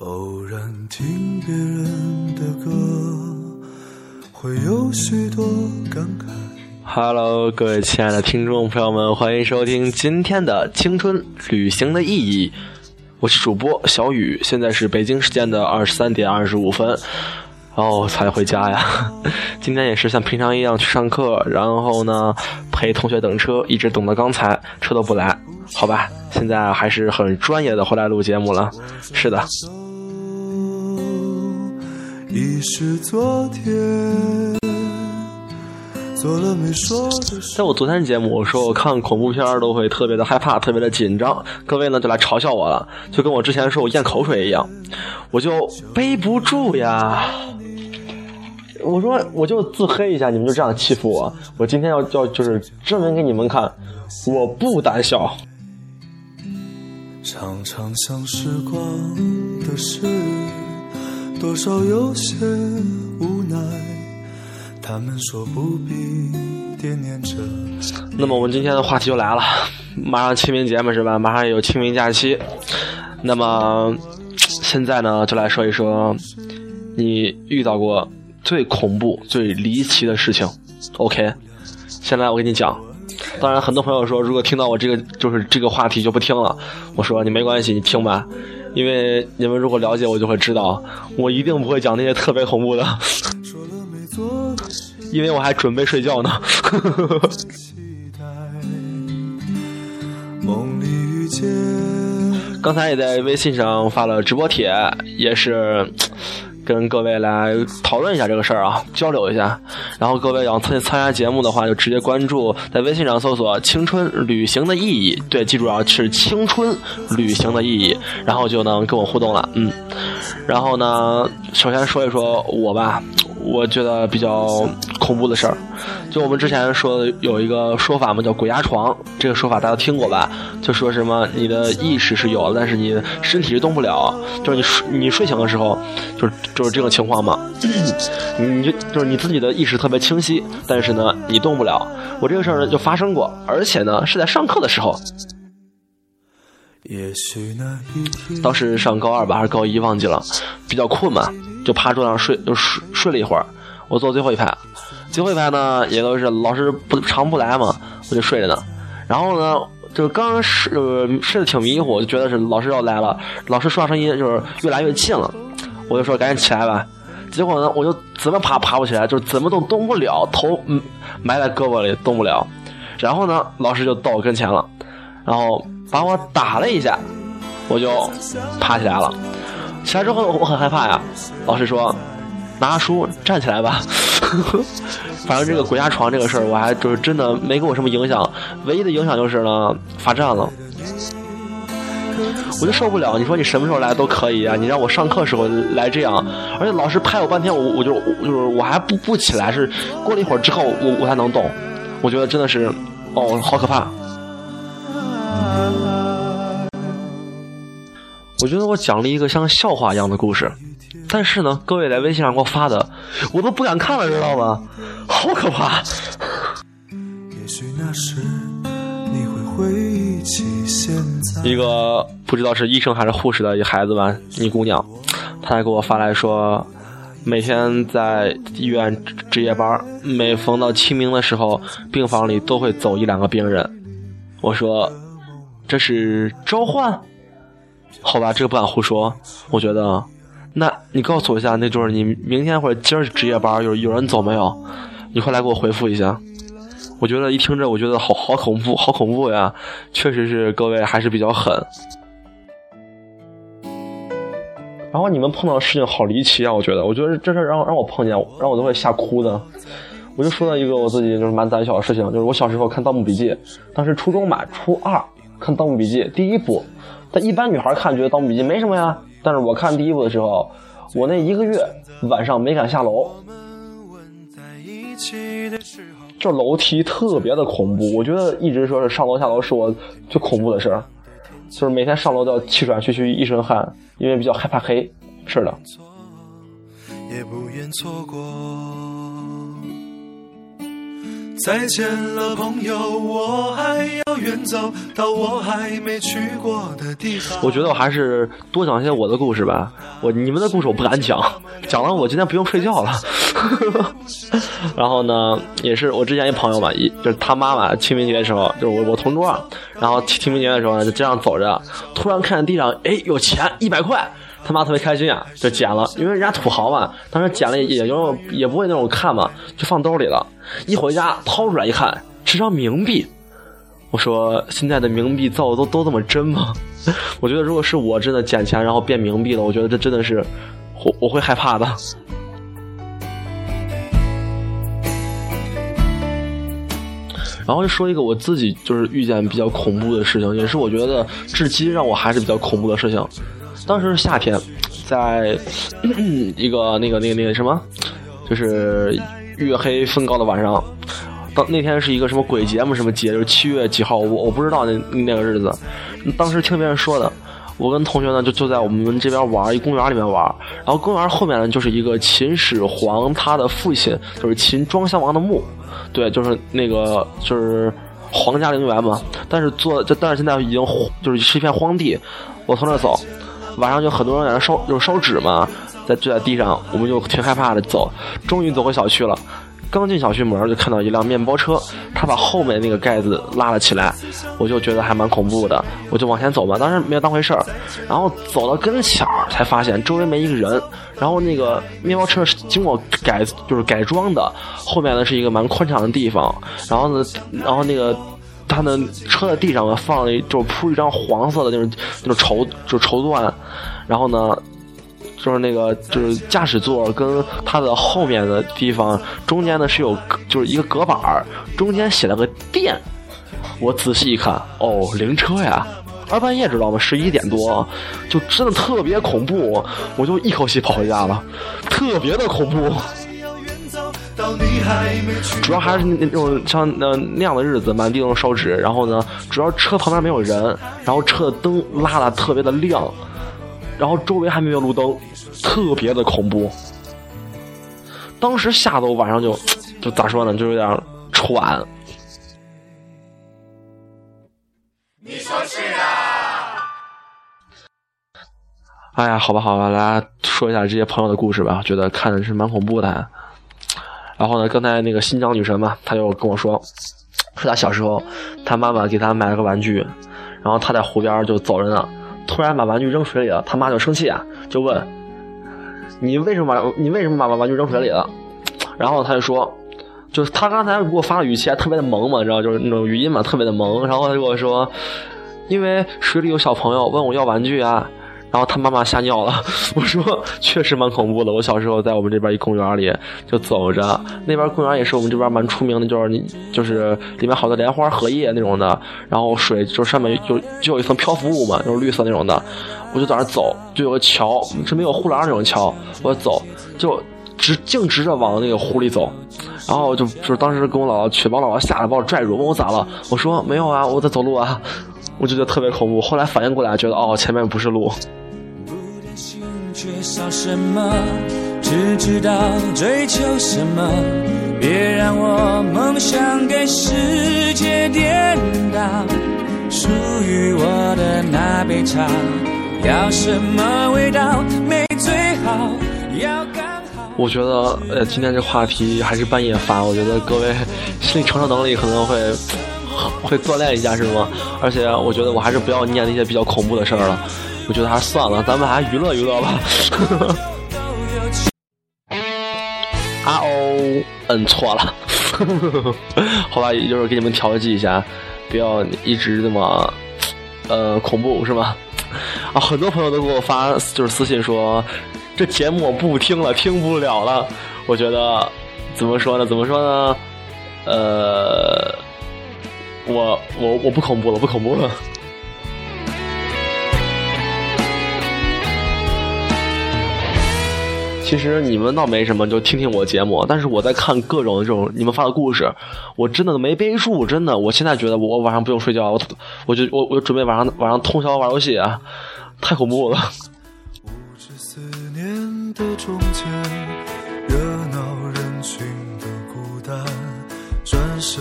偶然听别人的歌，会有许多感慨。Hello， 各位亲爱的听众朋友们，欢迎收听今天的《青春旅行的意义》，我是主播小雨，现在是北京时间的23:25。哦，才回家呀！今天也是像平常一样去上课，然后呢陪同学等车，一直等到刚才车都不来。好吧，现在还是很专业的回来录节目了。是的，已是昨天，做了没说的事。在我昨天的节目，我说我看恐怖片都会特别的害怕，特别的紧张，各位呢就来嘲笑我了，就跟我之前说我咽口水一样，我就背不住呀。我说我就自黑一下，你们就这样欺负我，我今天要就是证明给你们看，我不胆小。常常想时光的事，多少有些无奈，他们说不必惦念着。那么我们今天的话题就来了，马上清明节嘛，是吧？马上也有清明假期，那么现在呢，就来说一说你遇到过最恐怖最离奇的事情。 OK， 现在我跟你讲，当然很多朋友说如果听到我这个就是这个话题就不听了，我说你没关系，你听吧，因为你们如果了解我就会知道我一定不会讲那些特别恐怖的，因为我还准备睡觉呢。刚才也在微信上发了直播帖，也是跟各位来讨论一下这个事儿啊，交流一下。然后各位要参加节目的话，就直接关注，在微信上搜索“青春旅行的意义”，对，记住啊，是“青春旅行的意义”，然后就能跟我互动了。嗯，然后呢，首先说一说我吧，我觉得比较恐怖的事儿，就我们之前说有一个说法嘛，叫“鬼压床”，这个说法大家听过吧？就说什么你的意识是有，但是你身体是动不了，就是你睡醒的时候，就是这种情况嘛，就是你自己的意识特别清晰，但是呢你动不了。我这个事儿呢就发生过，而且呢是在上课的时候，当时上高二吧还是高一忘记了，比较困嘛，就趴桌上睡了一会儿。我坐最后一排，最后一排呢也都是老师不来嘛，我就睡着呢。然后呢就刚睡得挺迷糊，我就觉得是老师要来了，老师说话声音就是越来越近了。我就说赶紧起来吧，结果呢我就怎么爬不起来，就是怎么动不了，头埋在胳膊里动不了。然后呢老师就到我跟前了，然后把我打了一下，我就爬起来了。起来之后我很害怕呀，老师说拿书站起来吧。反正这个鬼压床这个事儿，我还就是真的没给我什么影响，唯一的影响就是呢罚站了。我就受不了，你说你什么时候来都可以啊，你让我上课时候来这样，而且老师拍我半天，我还不起来，是过了一会儿之后我才能动，我觉得真的是哦好可怕。我觉得我讲了一个像笑话一样的故事，但是呢各位在微信上给我发的我都不敢看了，知道吗？好可怕。也许那时你会回忆起现在，一个不知道是医生还是护士的一个孩子吧，一姑娘，她还给我发来说每天在医院值夜班，每逢到清明的时候病房里都会走一两个病人。我说这是召唤？好吧，这个不敢胡说。我觉得那你告诉我一下，那就是你明天或者今儿值夜班有人走没有，你快来给我回复一下。我觉得一听着我觉得好恐怖，好恐怖呀，确实是各位还是比较狠。然后你们碰到的事情好离奇啊，我觉得这事让我碰见，让我都会吓哭的。我就说到一个我自己就是蛮胆小的事情，就是我小时候看《盗墓笔记》，当时初中嘛，初二看《盗墓笔记》第一部，但一般女孩看觉得《盗墓笔记》没什么呀，但是我看第一部的时候，我那一个月晚上没敢下楼，这楼梯特别的恐怖。我觉得一直说是上楼下楼是我最恐怖的事，就是每天上楼都要气喘吁吁一身汗，因为比较害怕黑。是的，也不愿错过再见了朋友，我还要远走到我还没去过的地方。我觉得我还是多讲一些我的故事吧，你们的故事我不敢讲，讲了我今天不用睡觉了。然后呢，也是我之前一朋友嘛，就是他妈妈清明节的时候，就是我同桌，然后清明节的时候呢就这样走着，突然看地上有钱100块。他妈特别开心啊，就捡了，因为人家土豪嘛，当时捡了也不会那种看嘛，就放兜里了。一回家掏出来一看，是张冥币。我说现在的冥币造的都这么真吗？我觉得如果是我真的捡钱然后变冥币了，我觉得这真的是我会害怕的。然后就说一个我自己就是遇见比较恐怖的事情，也是我觉得至今让我还是比较恐怖的事情。当时是夏天，在一个那个什么，就是月黑风高的晚上，当那天是一个什么鬼节目什么节，就是7月几号，我不知道那个日子。当时听别人说的，我跟同学呢就在我们这边玩，一公园里面玩，然后公园后面呢就是一个秦始皇他的父亲，就是秦庄襄王的墓，对，就是那个就是皇家陵园嘛。但是现在已经就是一片荒地，我从那走。晚上就很多人在那烧纸嘛，就在地上，我们就挺害怕的走。终于走回小区了，刚进小区门就看到一辆面包车，他把后面那个盖子拉了起来，我就觉得还蛮恐怖的，我就往前走嘛，当时没有当回事儿。然后走到跟前才发现周围没一个人，然后那个面包车是经过改装的，后面呢是一个蛮宽敞的地方，然后那个。他的车的地上呢放了就是铺一张黄色的那种绸缎，然后呢就是那个就是驾驶座跟他的后面的地方中间呢是有就是一个隔板，中间写了个店，我仔细一看，哦，灵车呀，而半夜知道吗？11点多，就真的特别恐怖，我就一口气跑回家了，特别的恐怖。主要还是那种像那样的日子，满地都烧纸，然后呢主要车旁边没有人，然后车的灯拉得特别的亮，然后周围还没有路灯，特别的恐怖。当时吓得我晚上就咋说呢，就有点喘。你说是啊？哎呀，好吧，大家说一下这些朋友的故事吧，觉得看的是蛮恐怖的。然后呢，刚才那个新疆女神嘛，她就跟我说她小时候，她妈妈给她买了个玩具，然后她在湖边就走着呢，突然把玩具扔水里了，她妈就生气啊，就问你为什么把玩具扔水里了？然后她就说，就是她刚才给我发了语气还特别的萌嘛，你知道，就是那种语音嘛，特别的萌。然后她跟我说，因为水里有小朋友问我要玩具啊。然后他妈妈吓尿了，我说确实蛮恐怖的。我小时候在我们这边一公园里就走着，那边公园也是我们这边蛮出名的，就是里面好多莲花荷叶那种的，然后水就上面就有一层漂浮物嘛，就是绿色那种的。我就在那走，就有个桥，是没有护栏那种桥，我走就径直着往那个湖里走。然后就是当时跟我姥姥去，把我姥姥吓得把我拽住，问我咋了，我说没有啊，我在走路啊。我就觉得特别恐怖，后来反应过来觉得哦，前面不是路。缺少什么，只知道追求什么，别让我梦想给世界颠倒，属于我的那杯茶要什么味道，没最好要刚好。我觉得今天这话题还是半夜发，我觉得各位心理承受能力可能会锻炼一下，是吗？而且我觉得我还是不要念那些比较恐怖的事儿了，我觉得还算了，咱们还娱乐娱乐吧。摁错了。好吧，一会儿给你们调剂一下，不要一直那么恐怖，是吗？啊，很多朋友都给我发就是私信说这节目我不听了，听不了了。我觉得怎么说呢？我不恐怖了。其实你们倒没什么，就听听我节目。但是我在看各种这种你们发的故事，我真的没背书，真的。我现在觉得我晚上不用睡觉，我就准备晚上通宵玩游戏啊，太恐怖了。54年的中间，热闹人群的孤单，转身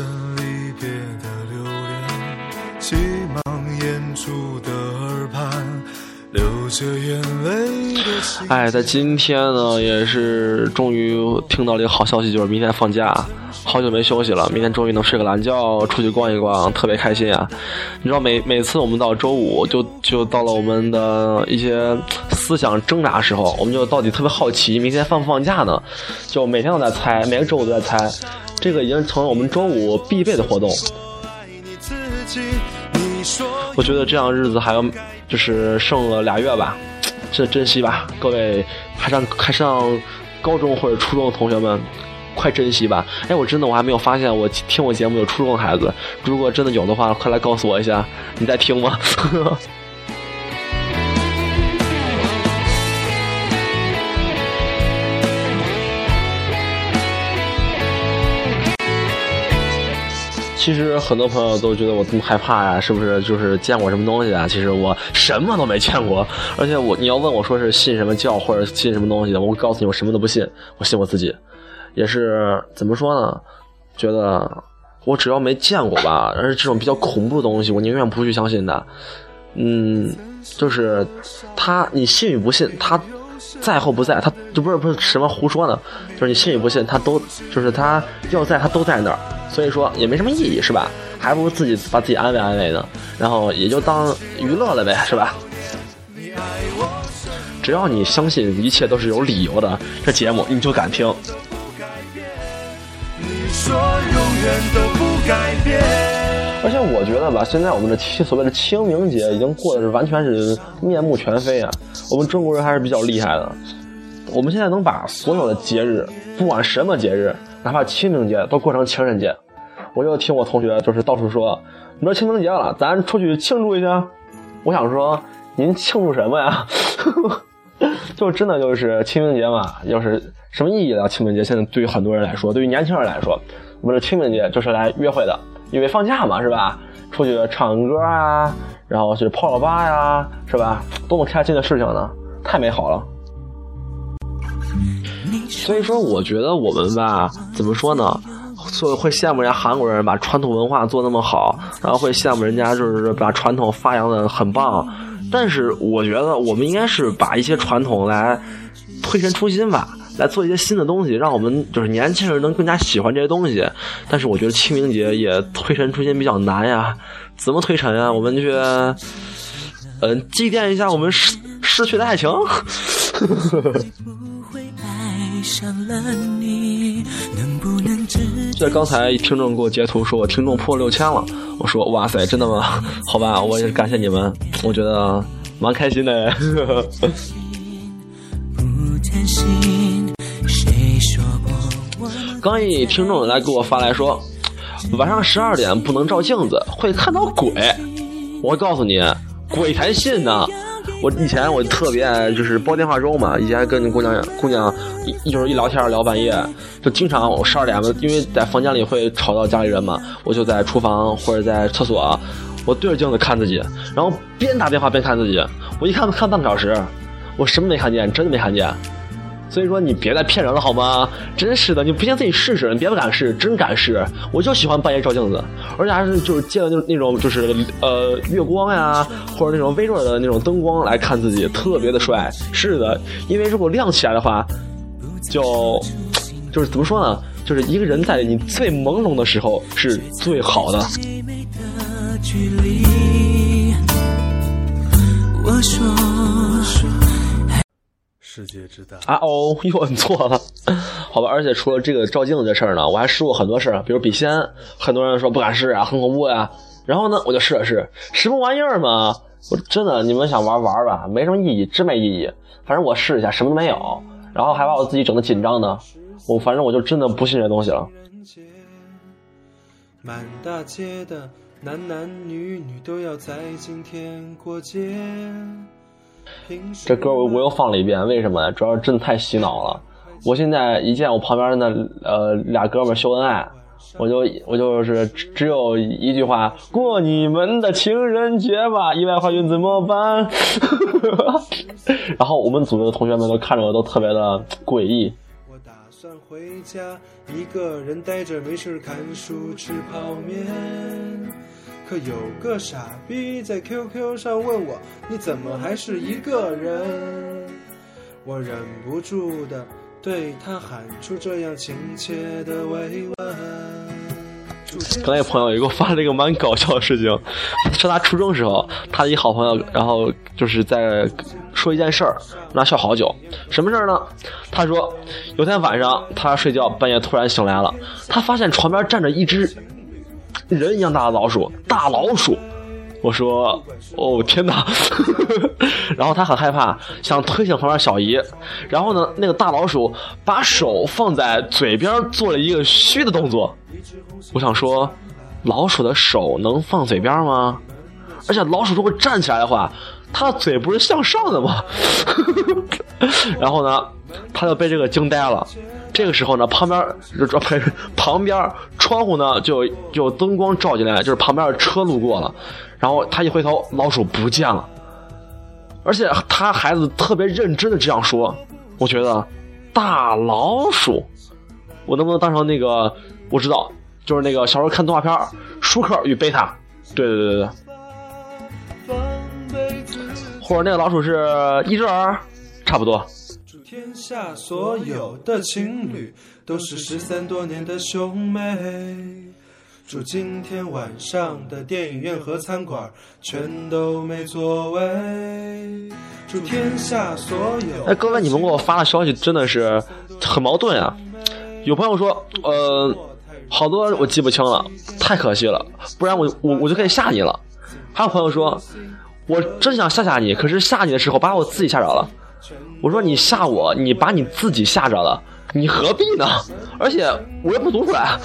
在今天呢也是终于听到了一个好消息，就是明天放假，好久没休息了，明天终于能睡个懒觉，出去逛一逛，特别开心啊。你知道每次我们到周五就到了我们的一些思想挣扎时候，我们就到底特别好奇明天放不放假呢，就每天都在猜，每个周五都在猜，这个已经成了我们周五必备的活动。我觉得这样日子还要就是剩了2月吧，这珍惜吧，各位还上高中或者初中的同学们，快珍惜吧！哎，我还没有发现我听我节目有初中的孩子，如果真的有的话，快来告诉我一下，你在听吗？其实很多朋友都觉得我这么害怕呀，是不是就是见过什么东西啊？其实我什么都没见过，而且你要问我说是信什么教或者信什么东西，我告诉你我什么都不信，我信我自己。也是怎么说呢？觉得我只要没见过吧，而这种比较恐怖的东西，我宁愿不去相信的。就是你信与不信，他在或不在，他就不是什么胡说呢？就是你信与不信，他都就是他要在，他都在那儿。所以说也没什么意义，是吧？还不如自己把自己安慰安慰呢，然后也就当娱乐了呗，是吧？只要你相信一切都是有理由的，这节目你就敢听。而且我觉得吧，现在我们的所谓的清明节已经过得是完全是面目全非啊！我们中国人还是比较厉害的，我们现在能把所有的节日，不管什么节日，哪怕清明节都过成情人节。我就听我同学就是到处说，你说清明节了，咱出去庆祝一下。我想说，您庆祝什么呀？就真的就是清明节嘛，要是什么意义的清明节？现在对于很多人来说，对于年轻人来说，我们的清明节就是来约会的，因为放假嘛，是吧？出去唱歌啊，然后去泡泡吧呀、啊，是吧？多么开心的事情呢，太美好了。所以说我觉得我们吧，怎么说呢，会羡慕人家韩国人把传统文化做那么好，然后会羡慕人家就是把传统发扬的很棒，但是我觉得我们应该是把一些传统来推陈出新吧，来做一些新的东西，让我们就是年轻人能更加喜欢这些东西。但是我觉得清明节也推陈出新比较难呀，怎么推陈啊？我们去祭奠一下我们失去的爱情。就刚才听众给我截图说我听众破6000了，我说哇塞，真的吗？好吧，我也感谢你们，我觉得蛮开心的。刚一听众来给我发来说，晚上12点不能照镜子，会看到鬼。我告诉你，鬼才信呢。我以前我特别爱就是煲电话粥嘛，以前跟姑娘就是一聊天聊半夜，就经常我12点，因为在房间里会吵到家里人嘛，我就在厨房或者在厕所，我对着镜子看自己，然后边打电话边看自己，我一看半个小时，我什么没看见，真的没看见。所以说你别再骗人了好吗？真是的，你不信自己试试，你别不敢试，真敢试。我就喜欢半夜照镜子，而且还是就是借了那种就是月光呀，或者那种微弱的那种灯光来看自己，特别的帅。是的，因为如果亮起来的话，就是怎么说呢？就是一个人在你最朦胧的时候是最好的。我说。世界之大又摁错了，好吧。而且除了这个照镜子这事儿呢，我还试过很多事儿，比如笔仙，很多人说不敢试啊，很恐怖啊。然后呢，我就试了试，什么玩意儿嘛！我真的，你们想玩玩吧，没什么意义，真没意义。反正我试一下，什么都没有，然后还把我自己整得紧张呢。反正我就真的不信这东西了。满大街的男女都要在今天过节。这歌我又放了一遍，为什么呢？主要是真的太洗脑了。我现在一见我旁边的俩哥们秀恩爱，我就是只有一句话：过你们的情人节吧！意外怀孕怎么办？然后我们组的同学们都看着我，都特别的诡异。我打算回家，一个人呆着没事看书吃泡面。可有个傻逼在 QQ 上问我，你怎么还是一个人？我忍不住的对他喊出这样亲切的慰问。刚才朋友有给我发了一个蛮搞笑的事情，上他初中时候，他一好朋友，然后就是在说一件事儿，让他笑好久。什么事儿呢？他说有天晚上他睡觉，半夜突然醒来了，他发现床边站着一只人一样大的老鼠，大老鼠。我说哦天哪然后他很害怕，想推醒旁边小姨，然后呢那个大老鼠把手放在嘴边做了一个虚的动作。我想说老鼠的手能放嘴边吗？而且老鼠如果站起来的话，它的嘴不是向上的吗然后呢他就被这个惊呆了。这个时候呢旁边窗户呢就有灯光照进来，就是旁边的车路过了，然后他一回头老鼠不见了。而且他孩子特别认真的这样说，我觉得大老鼠我能不能当成那个，我知道就是那个小时候看动画片舒克与贝塔，对对对对，或者那个老鼠是一只儿，差不多。天下所有的情侣都是13多年的兄妹，祝今天晚上的电影院和餐馆全都没座位，祝天下所有。哎，各位，你们给我发的消息真的是很矛盾啊！有朋友说，好多我记不清了，太可惜了，不然我就可以吓你了。还有朋友说，我真想吓吓你，可是吓你的时候把我自己吓着了。我说你吓我，你把你自己吓着了，你何必呢？而且我也不读出来。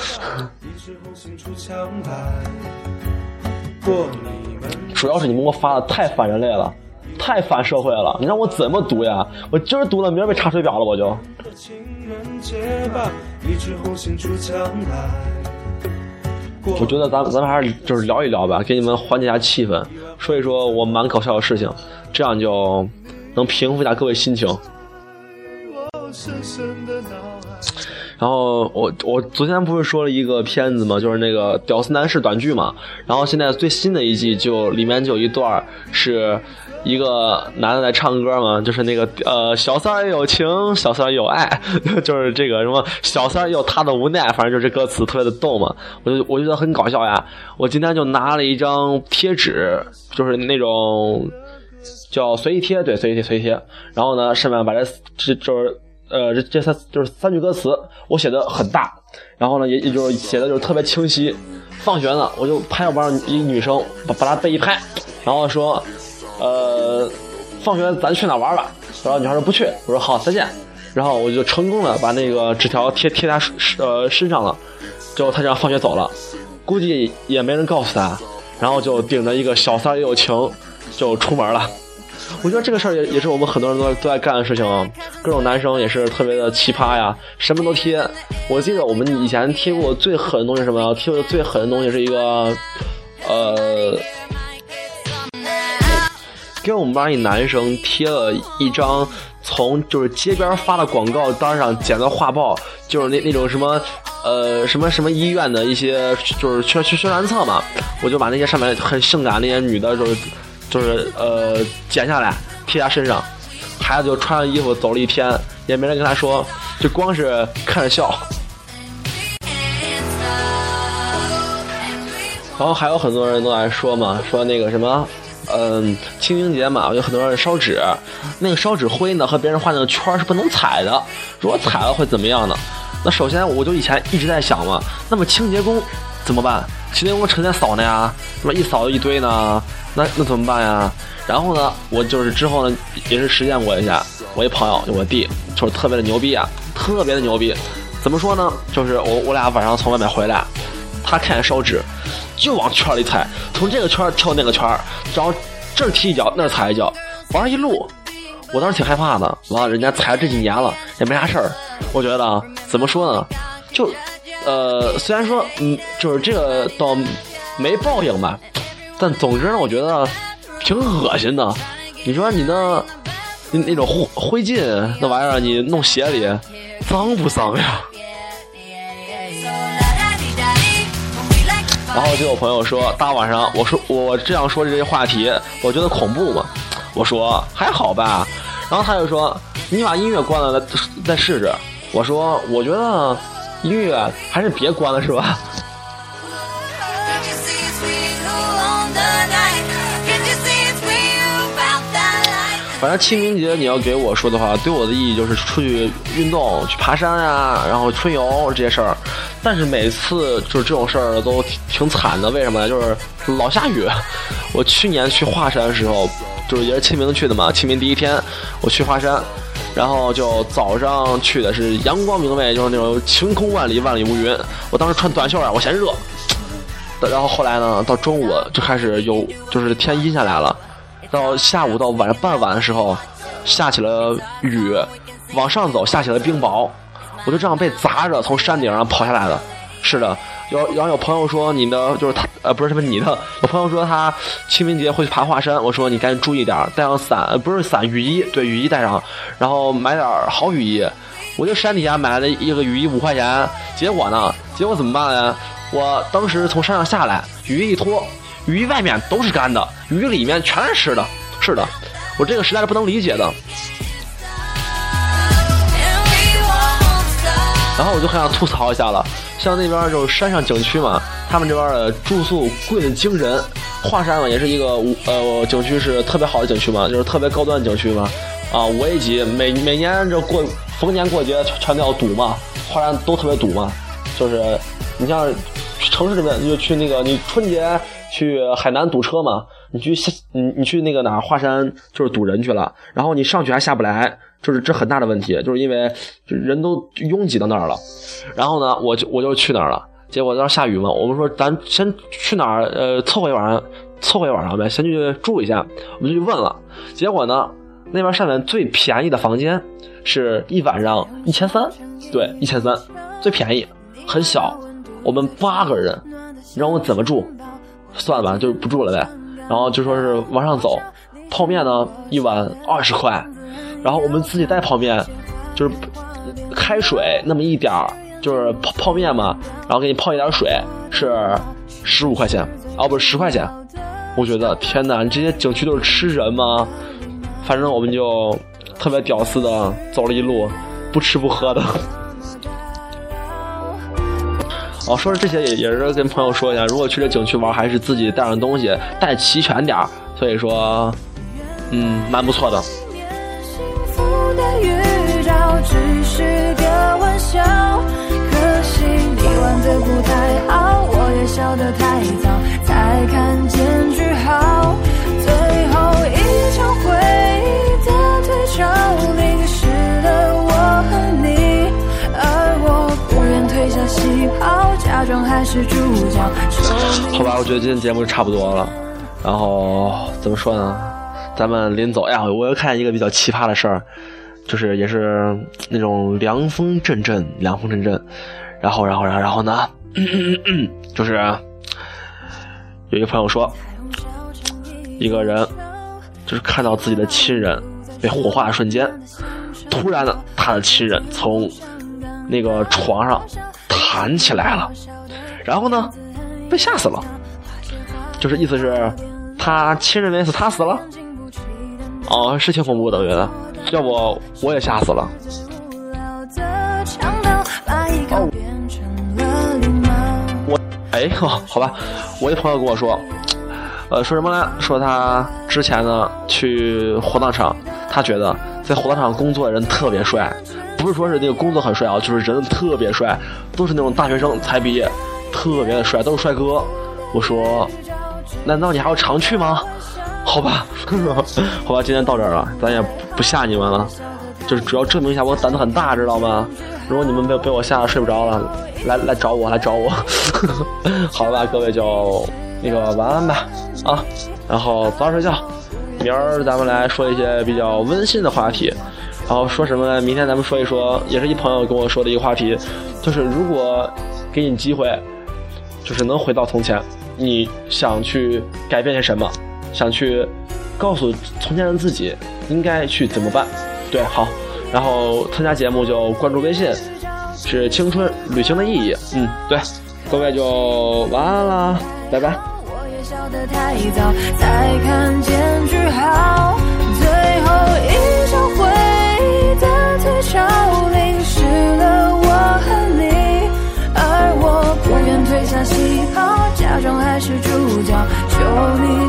主要是你们给我发的太反人类了，太反社会了，你让我怎么读呀？我今儿读了，明儿被查水表了，我就。我觉得咱们还是就是聊一聊吧，给你们缓解一下气氛，说一说我蛮搞笑的事情，这样就能平复一下各位心情。然后我昨天不是说了一个片子嘛，就是那个屌丝男士短剧嘛，然后现在最新的一季就里面就有一段是一个男的在唱歌嘛，就是那个小三儿有情小三儿有爱，就是这个什么小三儿有他的无奈，反正就是歌词特别的逗嘛，我觉得很搞笑呀。我今天就拿了一张贴纸，就是那种叫随意贴，对，随意贴，然后呢上面把这就是这三就是3句歌词，我写的很大，然后呢也就是写的就是特别清晰。放学呢我就拍我班上一女生，把她背一拍，然后说放学咱去哪玩吧，然后女孩说不去，我说好再见，然后我就成功的把那个纸条贴她身上了，就她这样放学走了，估计也没人告诉她，然后就顶着一个小三也有情就出门了。我觉得这个事儿也是我们很多人都在干的事情啊，各种男生也是特别的奇葩呀，什么都贴。我记得我们以前贴过最狠的东西是什么呀？贴过最狠的东西是一个给我们班一男生贴了一张从就是街边发的广告单上捡到画报，就是那种什么什么医院的一些就是宣传册嘛，我就把那些上面很性感的那些女的就是剪下来贴他身上，孩子就穿上衣服走了一天，也没人跟他说，就光是看着笑。然后还有很多人都来说嘛，说那个什么清明节嘛，有很多人烧纸，那个烧纸灰呢和别人画那个圈是不能踩的，如果踩了会怎么样呢？那首先我就以前一直在想嘛，那么清洁工怎么办？清洁工成天扫呢呀，那么一扫一堆呢，那怎么办呀？然后呢我就是之后呢也是实践过一下，我一朋友就我弟就是特别的牛逼啊，特别的牛逼，怎么说呢，就是我俩晚上从外面回来，他看见烧纸就往圈里踩，从这个圈跳那个圈，然后这儿踢一脚那儿踩一脚，玩一路。我当时挺害怕的，完了人家踩了这几年了也没啥事儿。我觉得怎么说呢，就虽然说就是这个倒没报应吧，但总之呢我觉得挺恶心的。你说你那种灰烬那玩意儿你弄鞋里脏不脏呀？然后就有朋友说大晚上，我说我这样说这些话题，我觉得恐怖嘛，我说还好吧。然后他就说你把音乐关了再试试。我说我觉得音乐还是别关了是吧。反正清明节你要给我说的话，对我的意义就是出去运动，去爬山啊，然后春游这些事儿。但是每次就是这种事儿都挺惨的，为什么呢？就是老下雨。我去年去华山的时候，就是也是清明去的嘛，清明第一天我去华山，然后就早上去的是阳光明媚，就是那种晴空万里，万里无云。我当时穿短袖啊，我嫌热。然后后来呢，到中午就开始有，就是天阴下来了。到下午到晚上傍晚的时候下起了雨，往上走下起了冰雹，我就这样被砸着从山顶上跑下来的。是的，然后有朋友说你的就是他不是什么你的，有朋友说他清明节会去爬华山，我说你赶紧注意点，带上伞不是伞雨衣，对雨衣带上，然后买点好雨衣。我就山底下买了一个雨衣5块钱，结果怎么办呢？我当时从山上下来，雨衣一脱，鱼外面都是干的，鱼里面全是湿的。是的，我这个实在是不能理解的。然后我就很想吐槽一下了，像那边就是山上景区嘛，他们这边的住宿贵得惊人。华山嘛也是一个景区，是特别好的景区嘛，就是特别高端景区嘛，啊5A级，每年这逢年过节全都要堵嘛，华山都特别堵嘛。就是你像城市里面你就去那个，你春节去海南堵车嘛，你去那个哪儿华山就是堵人去了，然后你上去还下不来，就是这很大的问题，就是因为人都拥挤到那儿了。然后呢，我就去那儿了，结果到下雨嘛，我们说咱先去哪儿凑合一晚上呗，先去住一下。我们就去问了，结果呢，那边上面最便宜的房间是一晚上1300，对，1300最便宜，很小。我们8个人，你让我怎么住？算了吧，就不住了呗。然后就说是往上走，泡面呢一碗20块，然后我们自己带泡面，就是开水那么一点儿，就是泡面嘛，然后给你泡一点水是15块钱，哦不是10块钱。我觉得天哪，这些景区都是吃人吗？反正我们就特别屌丝的走了一路，不吃不喝的。哦，说是这些也是跟朋友说一下，如果去这景区玩，还是自己带上东西，带齐全点儿。所以说，蛮不错的。好吧，我觉得今天节目就差不多了。然后怎么说呢？咱们临走，我又看一个比较奇葩的事儿，就是也是那种凉风阵阵。然后呢，就是有一个朋友说，一个人就是看到自己的亲人被火化的瞬间，突然呢，他的亲人从那个床上弹起来了，然后呢被吓死了，就是意思是他亲人没死，他死了。哦，是挺恐怖的，我觉得要不我也吓死了。好吧，我一朋友跟我说说什么呢？说他之前呢去火葬场，他觉得在火葬场工作的人特别帅，不是说是那个工作很帅啊，就是人特别帅，都是那种大学生才毕业，特别的帅，都是帅哥。我说，难道你还要常去吗？好吧，好吧，今天到这儿了，咱也不吓你们了，就是主要证明一下我胆子很大，知道吗？如果你们被我吓得睡不着了，来找我。好吧，各位就那个晚安吧，啊，然后早点睡觉。明儿咱们来说一些比较温馨的话题。然后说什么呢？明天咱们说一说，也是一朋友跟我说的一个话题，就是如果给你机会，就是能回到从前，你想去改变些什么？想去告诉从前的自己应该去怎么办？对，好。然后参加节目就关注微信，是青春旅行的意义。对。各位就晚安啦，拜拜。我也笑得太早，才看见句号，最后一首回的退潮淋湿了我和你，而我不愿退下喜好，假装还是主角，求你。